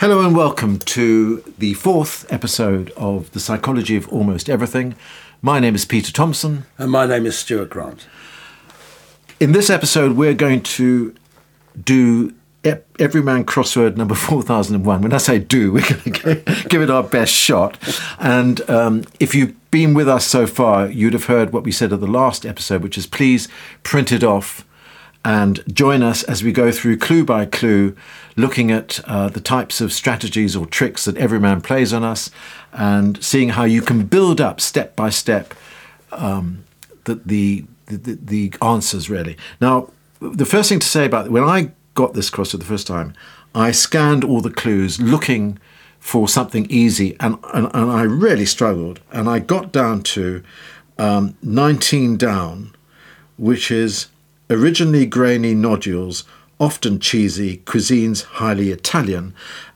Hello and welcome to the fourth episode of The Psychology of Almost Everything. My name is Peter Thompson. And my name is Stuart Grant. In this episode, we're going to do Everyman Crossword number 4001. When I say do, we're going to give it our best shot. And if you've been with us so far, you'd have heard what we said at the last episode, which is please print it off and join us as we go through clue by clue, looking at the types of strategies or tricks that Everyman plays on us and seeing how you can build up step by step the answers, really. Now, the first thing to say about when I got this crossword the first time, I scanned all the clues looking for something easy, and I really struggled. And I got down to 19 down, which is... originally grainy nodules, often cheesy, cuisines highly Italian.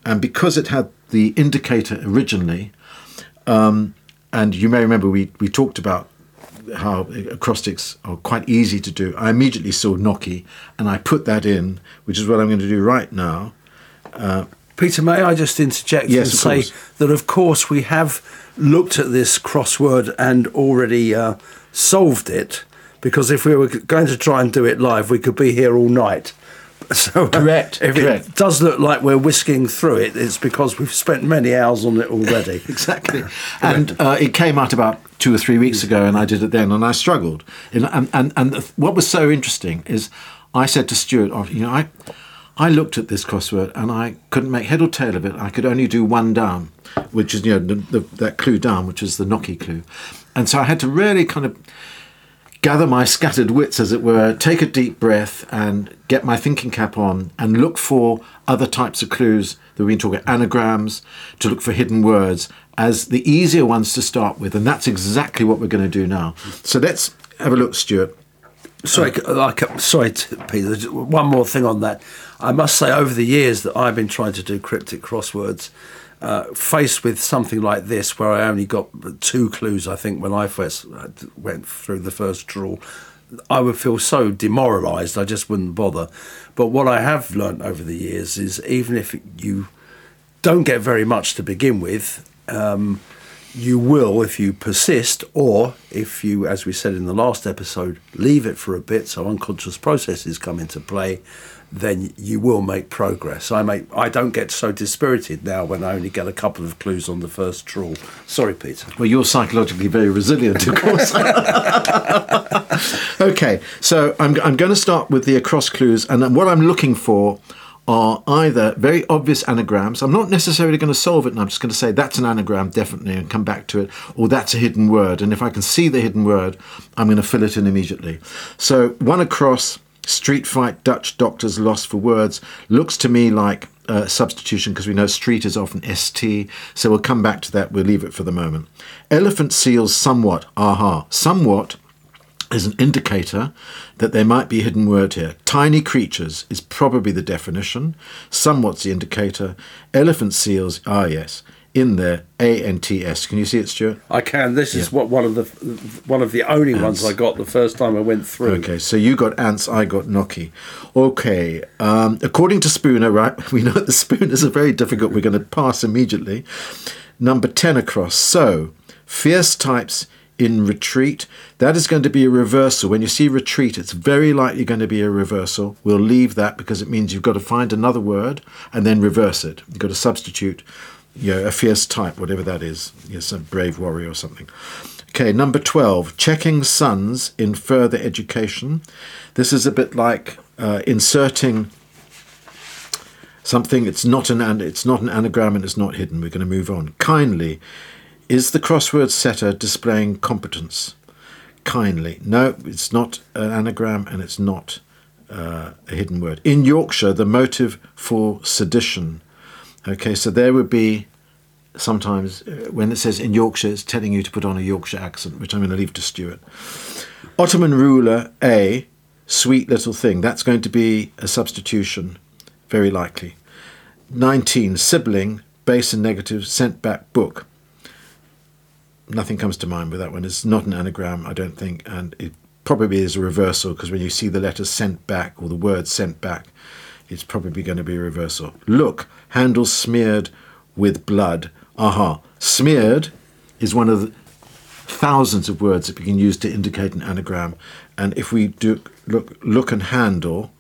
And because it had the indicator originally, and you may remember we talked about how acrostics are quite easy to do, I immediately saw gnocchi and I put that in, which is what I'm going to do right now. Peter, may I just interject and say that, of course, we have looked at this crossword and already solved it. Because if we were going to try and do it live, we could be here all night. So Correct. It does look like we're whisking through it, it's because we've spent many hours on it already. Exactly. And it came out about 2 or 3 weeks ago, and I did it then, and I struggled. And what was so interesting is I said to Stuart, you know, I looked at this crossword, and I couldn't make head or tail of it. I could only do one down, which is, you know, that clue down, which is the gnocchi clue. And so I had to really kind of... gather my scattered wits, as it were, take a deep breath and get my thinking cap on and look for other types of clues that we can talk about, anagrams, to look for hidden words as the easier ones to start with. And that's exactly what we're going to do now. So let's have a look, Stuart. Sorry, Peter, one more thing on that. I must say over the years that I've been trying to do cryptic crosswords, faced with something like this, where I only got 2 clues, I think, when I first went through the first draw, I would feel so demoralised, I just wouldn't bother. But what I have learnt over the years is even if you don't get very much to begin with, you will, if you persist, or if you, as we said in the last episode, leave it for a bit so unconscious processes come into play, then you will make progress. I don't get so dispirited now when I only get a couple of clues on the first draw. Sorry, Peter. Well, you're psychologically very resilient, of course. Okay, so I'm going to start with the across clues, and what I'm looking for are either very obvious anagrams. I'm not necessarily going to solve it, and I'm just going to say that's an anagram, definitely, and come back to it, or that's a hidden word. And if I can see the hidden word, I'm going to fill it in immediately. So one across... street fight, Dutch doctors lost for words, looks to me like substitution, because we know street is often ST, so we'll come back to that, we'll leave it for the moment. Elephant seals somewhat, aha. Somewhat is an indicator that there might be a hidden word here. Tiny creatures is probably the definition. Somewhat's the indicator. Elephant seals, ah yes, in there, ANTS. Can you see it, Stuart? I can. This is what one of the only ants. Ones I got the first time I went through. Okay, so you got ants, I got gnocchi. Okay, according to Spooner, right, we know the Spooners are very difficult. We're going to pass immediately. Number 10 across. So, fierce types in retreat. That is going to be a reversal. When you see retreat, it's very likely going to be a reversal. We'll leave that because it means you've got to find another word and then reverse it. You've got to substitute... yeah, you know, a fierce type, whatever that is. Yes, a brave warrior or something. Okay, number 12, checking sons in further education. This is a bit like inserting something. It's not an anagram and it's not hidden. We're going to move on. Kindly, is the crossword setter displaying competence? Kindly. No, it's not an anagram and it's not a hidden word. In Yorkshire, the motive for sedition. Okay, so there would be sometimes when it says in Yorkshire, it's telling you to put on a Yorkshire accent, which I'm going to leave to Stuart. Ottoman ruler, A, sweet little thing. That's going to be a substitution, very likely. 19, sibling, base and negative, sent back book. Nothing comes to mind with that one. It's not an anagram, I don't think, and it probably is a reversal because when you see the letter sent back or the word sent back, it's probably going to be a reversal. Look, handle smeared with blood. Aha. Smeared is one of the thousands of words that we can use to indicate an anagram. And if we do look and handle,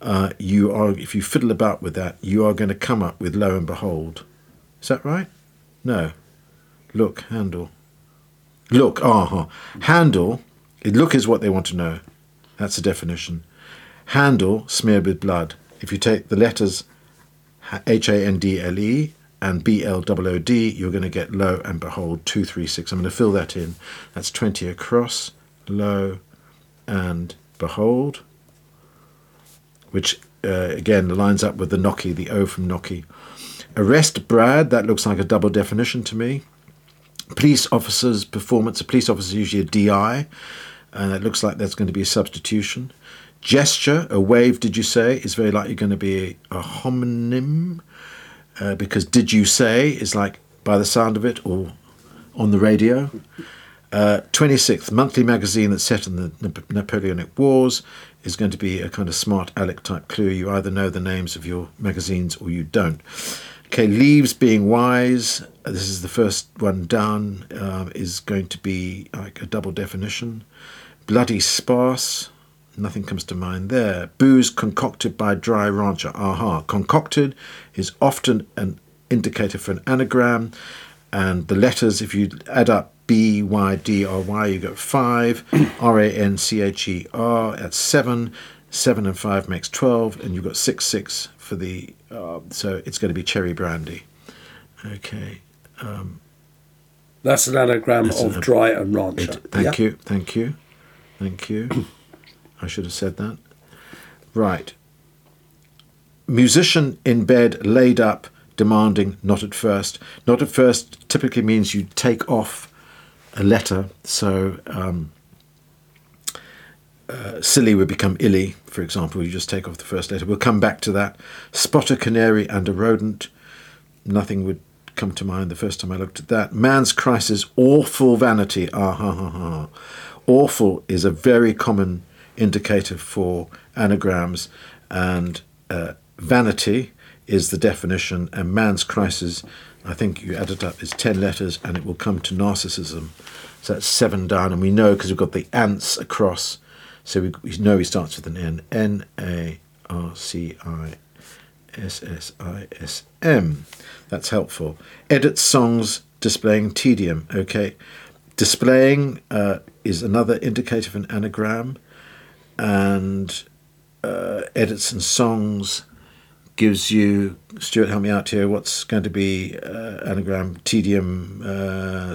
if you fiddle about with that, you are going to come up with lo and behold. Is that right? No. Look, handle. Look, aha. Handle, look is what they want to know. That's the definition. Handle smeared with blood. If you take the letters H-A-N-D-L-E and B-L-O-O-D, you're going to get lo and behold 236. I'm going to fill that in. That's 20 across, lo and behold, which again lines up with the knocky, the O from knocky. Arrest Brad, that looks like a double definition to me. Police officer's performance, a police officer is usually a DI, and it looks like that's going to be a substitution. Gesture, a wave, did you say, is very likely going to be a homonym, because did you say is like by the sound of it or on the radio. 26th, monthly magazine that's set in the Napoleonic Wars is going to be a kind of smart aleck type clue. You either know the names of your magazines or you don't. Okay, leaves being wise, this is the first one down, is going to be like a double definition. Bloody sparse. Nothing comes to mind there. Booze concocted by dry rancher. Aha. Concocted is often an indicator for an anagram. And the letters, if you add up B-Y-D-R-Y, you get 5. R-A-N-C-H-E-R, that's 7. 7 and 5 makes 12. And you've got 6 for the... so it's going to be cherry brandy. Okay. That's an anagram of dry and rancher. Thank you. I should have said that. Right. Musician in bed, laid up, demanding, not at first. Not at first typically means you take off a letter. So silly would become illy, for example. You just take off the first letter. We'll come back to that. Spot a canary and a rodent. Nothing would come to mind the first time I looked at that. Man's crisis, awful vanity. Ah, ha, ha, ha. Awful is a very common indicator for anagrams, and vanity is the definition, and man's crisis, I think you add it up, is 10 letters and it will come to narcissism. So that's 7 down, and we know because we've got the ants across, so we know he starts with an N. N-A-R-C-I-S-S-I-S-M. That's helpful. Edit songs displaying tedium. Okay, displaying is another indicator of an anagram. And edits and songs gives you, Stuart, help me out here, what's going to be anagram, tedium,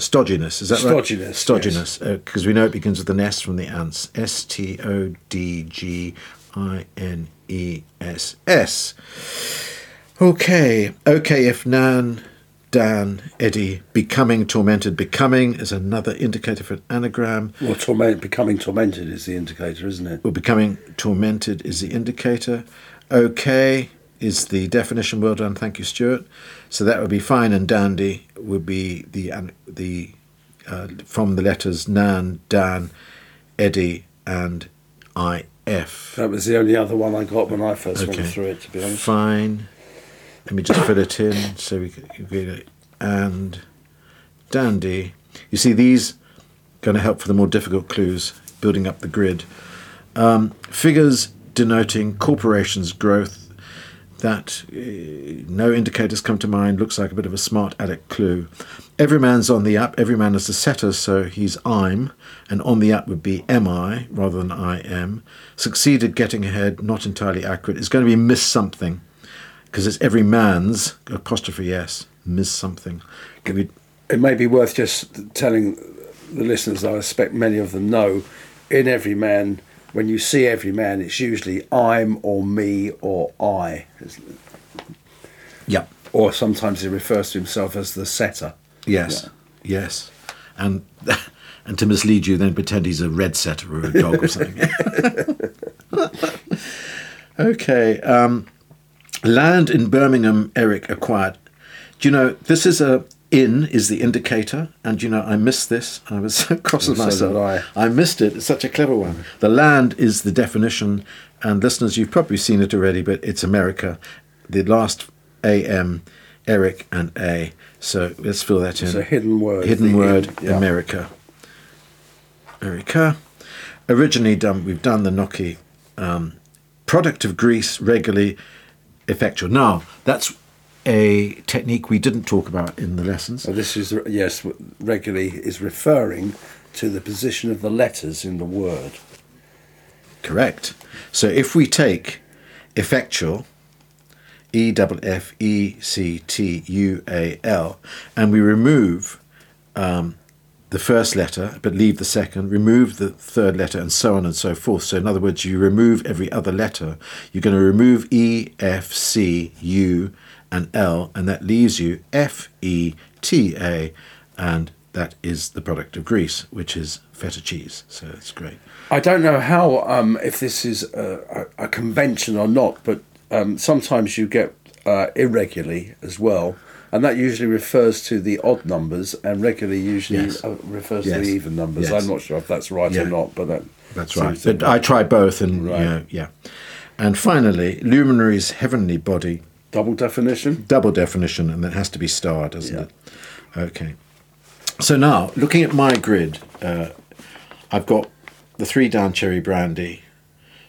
stodginess, is that right? Stodginess, because yes. We know it begins with an S from the ants. S-T-O-D-G-I-N-E-S-S. Okay, if Nan, Dan, Eddie, becoming tormented. Becoming is another indicator for an anagram. Well, becoming tormented is the indicator, isn't it? Well, becoming tormented is the indicator. Okay is the definition. Well done. Thank you, Stuart. So that would be fine and dandy would be the from the letters Nan, Dan, Eddie and IF. That was the only other one I got when I first went through it, to be honest. Fine. Let me just fill it in so we can read it. And dandy. You see, these going to help for the more difficult clues, building up the grid. Figures denoting corporations' growth. That no indicators come to mind. Looks like a bit of a smart aleck clue. Every man's on the up. Every man is the setter, so he's I'm, and on the up would be MI rather than IM. Succeeded getting ahead. Not entirely accurate. It's going to be miss something. Because it's every man's apostrophe S, miss something. It may be worth just telling the listeners, that I expect many of them know, in every man, when you see every man, it's usually I'm or me or I. Yeah. Or sometimes he refers to himself as the setter. Yes, yeah. Yes. And to mislead you, then pretend he's a red setter or a dog or something. Okay, land in Birmingham, Eric acquired. Do you know, this is a in is the indicator, and you know, I missed this. I was so cross with myself. I missed it. It's such a clever one. The land is the definition, And listeners, you've probably seen it already, but it's America. The last A-M, Eric and A. So let's fill that in. It's a hidden word. Hidden word, yeah. America. America. Originally done, we've done the Gnocchi. Product of Greece, regularly effectual. Now, that's a technique we didn't talk about in the lessons. Oh, this is, yes, regularly is referring to the position of the letters in the word. Correct. So if we take effectual, E-double-F-E-C-T-U-A-L, and we remove the first letter, but leave the second, remove the third letter, and so on and so forth. So in other words, you remove every other letter. You're going to remove E, F, C, U, and L, and that leaves you F, E, T, A, and that is the product of Greece, which is feta cheese. So it's great. I don't know how, if this is a convention or not, but sometimes you get irregularly as well, and that usually refers to the odd numbers, and regularly usually refers to the even numbers. Yes. I'm not sure if that's right or not, but that's right. But I try both, and right. And finally, luminary's heavenly body. Double definition. Double definition, and that has to be starred, doesn't it? Okay. So now, looking at my grid, I've got the three down cherry brandy.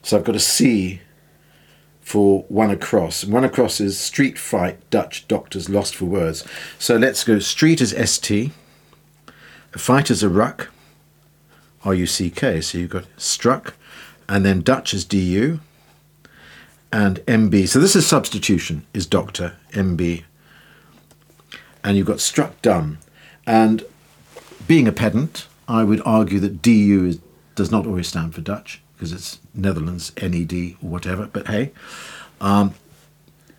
So I've got a C for one across. And one across is street fight, Dutch doctors lost for words. So let's go. Street is ST. A fight is a ruck, RUCK. So you've got struck. And then Dutch is DU. And MB. So this is substitution, is doctor, MB. And you've got struck dumb. And being a pedant, I would argue that DU does not always stand for Dutch, because it's Netherlands, NED or whatever. But hey,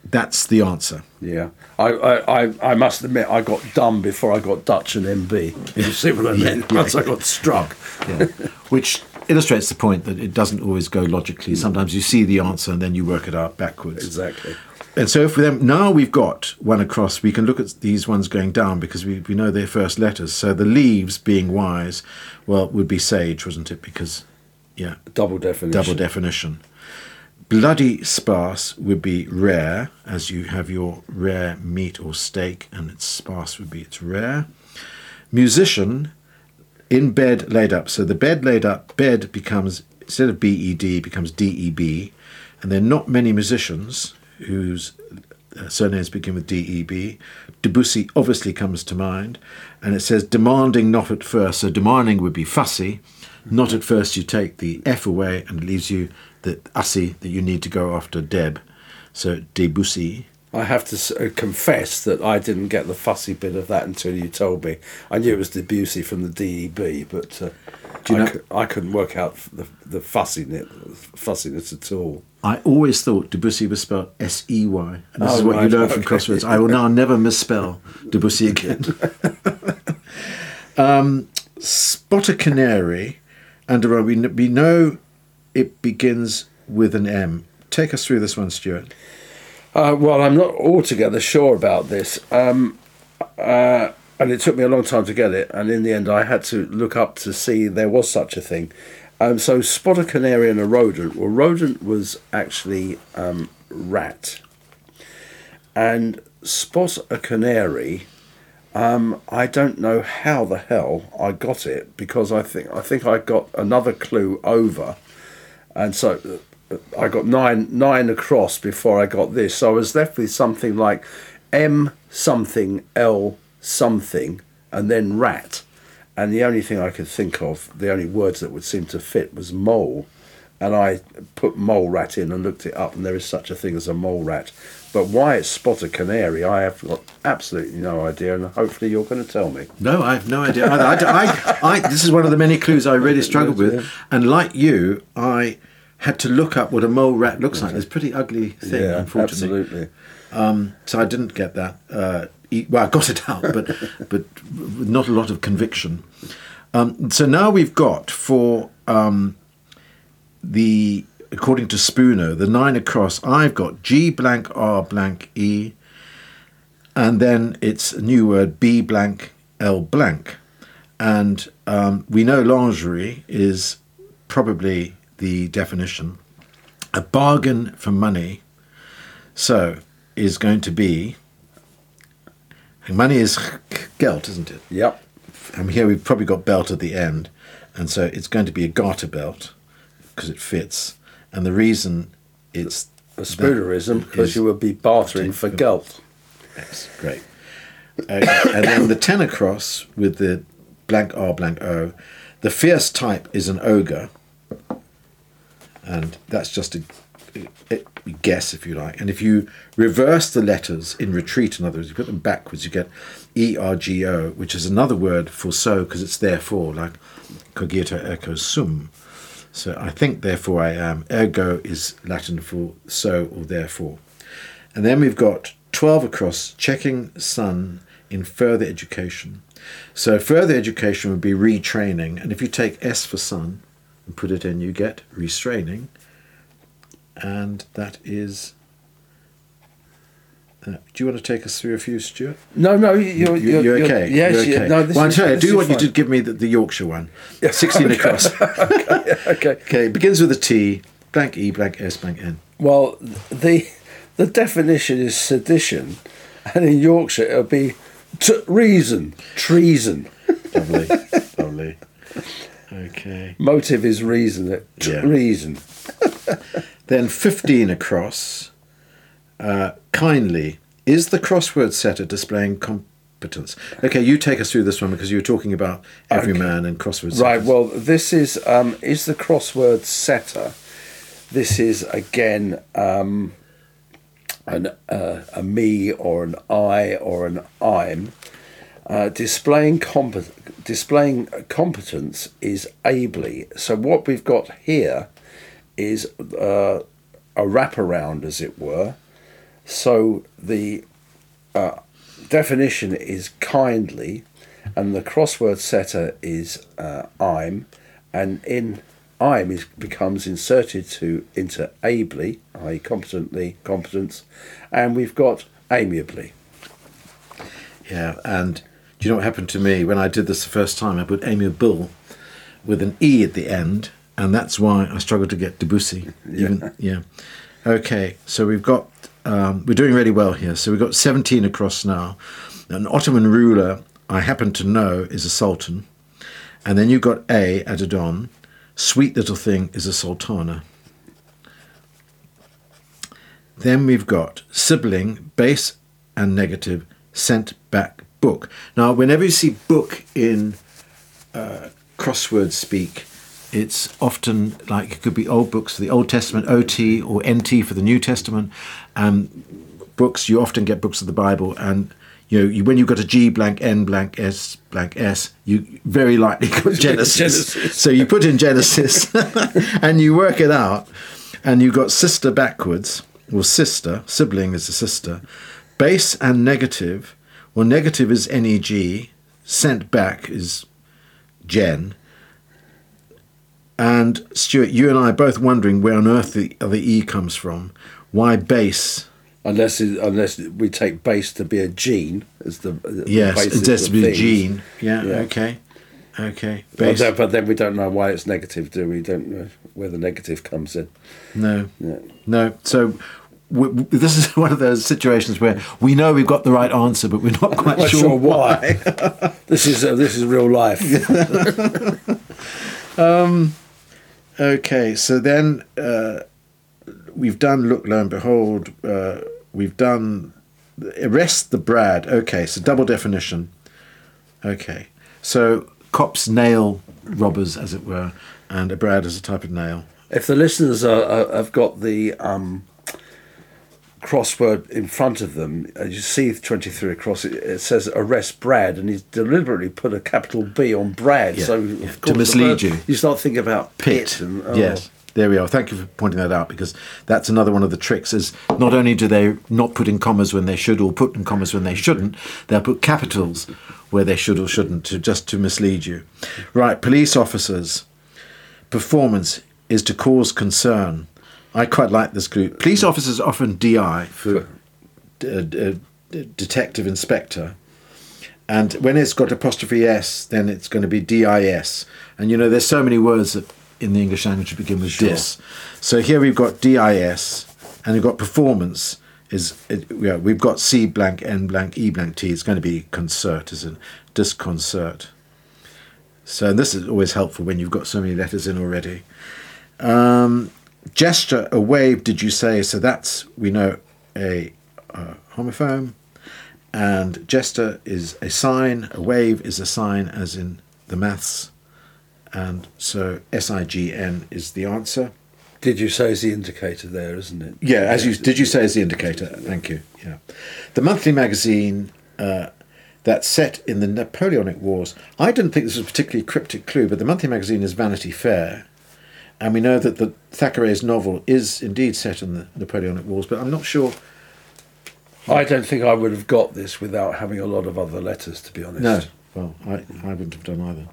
that's the answer. Yeah. I must admit, I got dumb before I got Dutch and MB. You see what I mean? Once I got struck. Yeah. Which illustrates the point that it doesn't always go logically. Sometimes you see the answer and then you work it out backwards. Exactly. And so if now we've got one across, we can look at these ones going down because we know their first letters. So the leaves, being wise, well, would be sage, wouldn't it? Because, double definition. Double definition. Bloody sparse would be rare, as you have your rare meat or steak, and it's sparse would be it's rare. Musician, in bed laid up. So the bed laid up, bed becomes, instead of B-E-D, becomes D-E-B. And there are not many musicians whose surnames begin with D-E-B. Debussy obviously comes to mind. And it says demanding not at first. So demanding would be fussy. Not at first, you take the F away and it leaves you the ussy that you need to go after Deb. So Debussy. I have to confess that I didn't get the fussy bit of that until you told me. I knew it was Debussy from the D-E-B, but I couldn't work out the fussiness at all. I always thought Debussy was spelled S-E-Y, and this is what you learn from Crosswords. I will now never misspell Debussy again. Spot a canary, and we know it begins with an M. Take us through this one, Stuart. Well, I'm not altogether sure about this, and it took me a long time to get it, and in the end I had to look up to see there was such a thing. So spot a canary and a rodent. Well, rodent was actually rat. And spot a canary, I don't know how the hell I got it, because I think I got another clue over. And so I got nine across before I got this. So I was left with something like M something L something and then rat. And the only thing I could think of, the only words that would seem to fit, was mole. And I put mole rat in and looked it up, and there is such a thing as a mole rat. But why it's spot a canary, I have got absolutely no idea, and hopefully you're going to tell me. No, I have no idea either. This is one of the many clues I really struggled with. And like you, I had to look up what a mole rat looks like. It's a pretty ugly thing, unfortunately. Absolutely. So I didn't get that. Well, I got it out, but with not a lot of conviction. So now we've got for according to Spooner, the nine across, I've got G blank R blank E, and then it's a new word, B blank L blank. And we know lingerie is probably the definition. a bargain for money, so is going to be, and money is geld, isn't it? Yep. And here we've probably got belt at the end, and so it's going to be a garter belt because it fits. And the reason it's a spooderism, because you would be bartering for geld. Yes, great. And then the tenor cross with the blank R, blank O. The fierce type is an ogre, and that's just a guess, if you like. And if you reverse the letters in retreat, in other words, you put them backwards, you get E-R-G-O, which is another word for so, because it's therefore, like cogito ergo sum. So I think therefore I am. Ergo is Latin for so or therefore. And then we've got 12 across, checking son in further education. So further education would be retraining. And if you take S for son and put it in, you get restraining. And that is... do you want to take us through a few, Stuart? No, you're okay. Yes, you're okay. No, this well, is, I'll tell you, do what fine. You did give me, the Yorkshire one. 16 okay. across. Okay. Begins with a T, blank E, blank S, blank N. Well, the definition is sedition, and in Yorkshire it'll be treason. Lovely. Okay. Motive is reason. Reason. Then 15 across. Kindly, is the crossword setter displaying competence? Okay, you take us through this one because you were talking about Everyman and crossword setters. Right, well, this is the crossword setter. This is, again, a me or an I or an I'm. Displaying competence is ably. So what we've got here is a wraparound, as it were. So the definition is kindly, and the crossword setter is I'm, and in I'm becomes inserted into ably, i.e. competently, competence, and we've got amiably. Yeah, and do you know what happened to me when I did this the first time? I put amiable with an E at the end, and that's why I struggled to get Debussy. Yeah. Okay, so we've got... we're doing really well here. So we've got 17 across now. An Ottoman ruler, I happen to know, is a sultan. And then you've got A added on. Sweet little thing is a sultana. Then we've got sibling, base and negative, sent back book. Now, whenever you see book in crossword speak, it's often like it could be old books for the Old Testament, OT or NT for the New Testament. Books, you often get books of the Bible, and when you've got a G blank N blank S, you very likely got Genesis. So you put in Genesis and you work it out, and you've got sister backwards, or sister, sibling is a sister. Base and negative, well, negative is NEG, sent back is Gen. And Stuart, you and I are both wondering where on earth the E comes from. Why base? Unless we take base to be a gene as the yes, it has to be a gene. Yeah. Okay. Base. But then we don't know why it's negative, do we? Don't know where the negative comes in. No. So this is one of those situations where we know we've got the right answer, but we're not quite sure why. This is real life. Okay, so then we've done look, lo and behold. We've done arrest the Brad. Okay, so double definition. Okay, so cops nail robbers, as it were, and a Brad is a type of nail. If the listeners have got the crossword in front of them, you see 23 across, it says arrest Brad, and he's deliberately put a capital B on Brad, to mislead you. You start thinking about Pitt. Yes, there we are. Thank you for pointing that out, because that's another one of the tricks, is not only do they not put in commas when they should or put in commas when they shouldn't, they'll put capitals where they should or shouldn't, just to mislead you. Right, police officers. Performance is to cause concern. I quite like this group. Police officers are often DI for detective inspector. And when it's got apostrophe S, then it's going to be DIS. And, there's so many words that in the English language to begin with, sure. Dis. So here we've got DIS, and we've got performance is, yeah, we've got C blank, N blank, E blank, T. It's going to be concert, isn't it? Disconcert. So this is always helpful when you've got so many letters in already. Gesture, a wave, did you say? So that's, we know, a homophone. And gesture is a sign. A wave is a sign, as in the maths. And so SIGN is the answer. Did you say is the indicator there, isn't it? Yeah, as you did you say is the indicator. Thank you. Yeah, the monthly magazine that's set in the Napoleonic Wars. I didn't think this was a particularly cryptic clue, but the monthly magazine is Vanity Fair, and we know that the Thackeray's novel is indeed set in the Napoleonic Wars. But I'm not sure. I don't think I would have got this without having a lot of other letters, to be honest. No, well, I wouldn't have done either.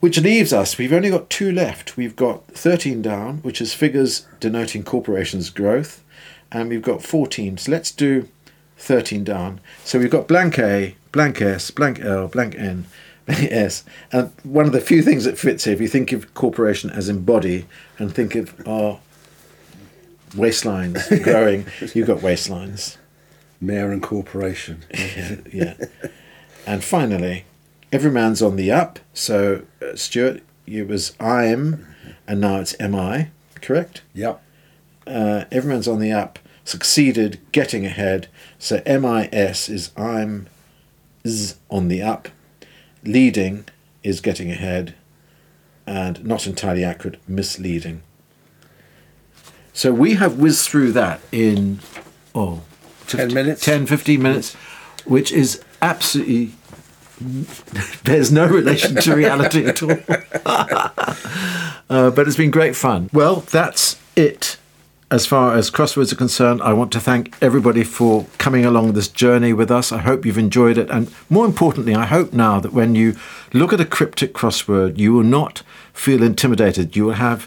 Which leaves us, we've only got two left. We've got 13 down, which is figures denoting corporations' growth, and we've got 14. So let's do 13 down. So we've got blank A, blank S, blank L, blank N, blank S. And one of the few things that fits here, if you think of corporation as in body and think of our waistlines growing, you've got waistlines. Mayor and corporation. Yeah. And finally, every man's on the up. So, Stuart, it was I'm, and now it's MI, correct? Yep. Every man's on the up, succeeded, getting ahead. So MIS is I'm on the up. Leading is getting ahead. And not entirely accurate, misleading. So we have whizzed through that in, 15 minutes, which is absolutely... There's no relation to reality at all. But it's been great fun. Well, that's it as far as crosswords are concerned. I want to thank everybody for coming along this journey with us. I hope you've enjoyed it. And more importantly, I hope now that when you look at a cryptic crossword, you will not feel intimidated. You will have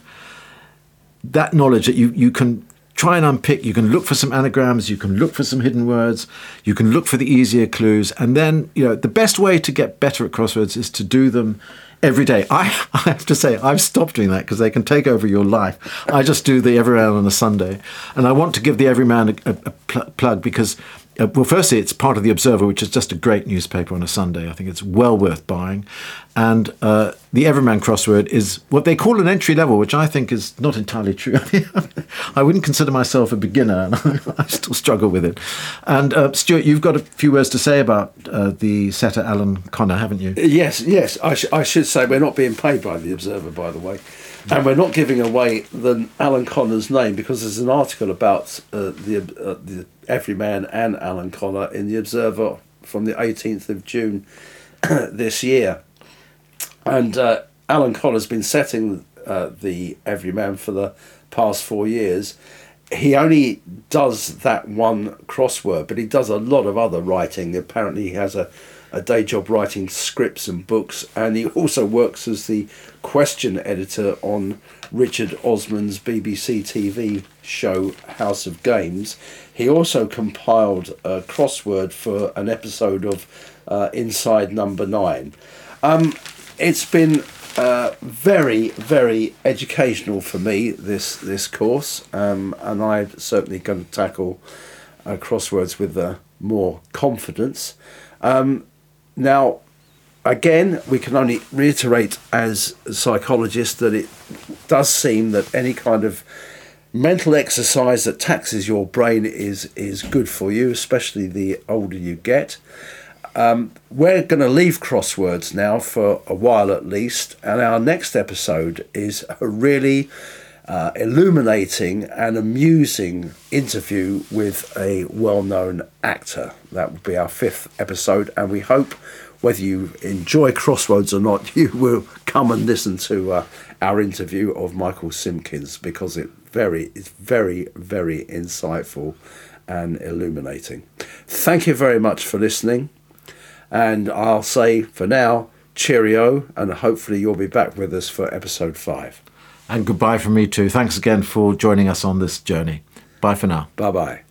that knowledge that you can try and unpick. You can look for some anagrams, you can look for some hidden words, you can look for the easier clues. And then, the best way to get better at crosswords is to do them every day. I have to say, I've stopped doing that because they can take over your life. I just do the Everyman on a Sunday. And I want to give the Everyman a plug because, firstly, it's part of The Observer, which is just a great newspaper on a Sunday. I think it's well worth buying. And the Everyman Crossword is what they call an entry level, which I think is not entirely true. I wouldn't consider myself a beginner, and I still struggle with it. And Stuart, you've got a few words to say about the setter Alan Connor, haven't you? Yes. I should say we're not being paid by The Observer, by the way. And we're not giving away Alan Connor's name because there's an article about the Everyman and Alan Connor in The Observer from the 18th of June this year. And Alan Connor's been setting the Everyman for the past 4 years. He only does that one crossword, but he does a lot of other writing. Apparently he has a day job writing scripts and books, and he also works as the question editor on Richard Osman's BBC TV show House of Games. He also compiled a crossword for an episode of Inside Number Nine. It's been very, very educational for me, this course, and I'm certainly going to tackle crosswords with more confidence. Now, again, we can only reiterate as psychologists that it does seem that any kind of mental exercise that taxes your brain is good for you, especially the older you get. We're going to leave crosswords now for a while at least, and our next episode is a really illuminating and amusing interview with a well-known actor. That will be our 5th episode, and we hope, whether you enjoy crosswords or not, you will come and listen to our interview of Michael Simkins, because it's very, very insightful and illuminating. Thank you very much for listening, and I'll say for now, cheerio, and hopefully you'll be back with us for episode 5. And goodbye from me too. Thanks again for joining us on this journey. Bye for now. Bye-bye.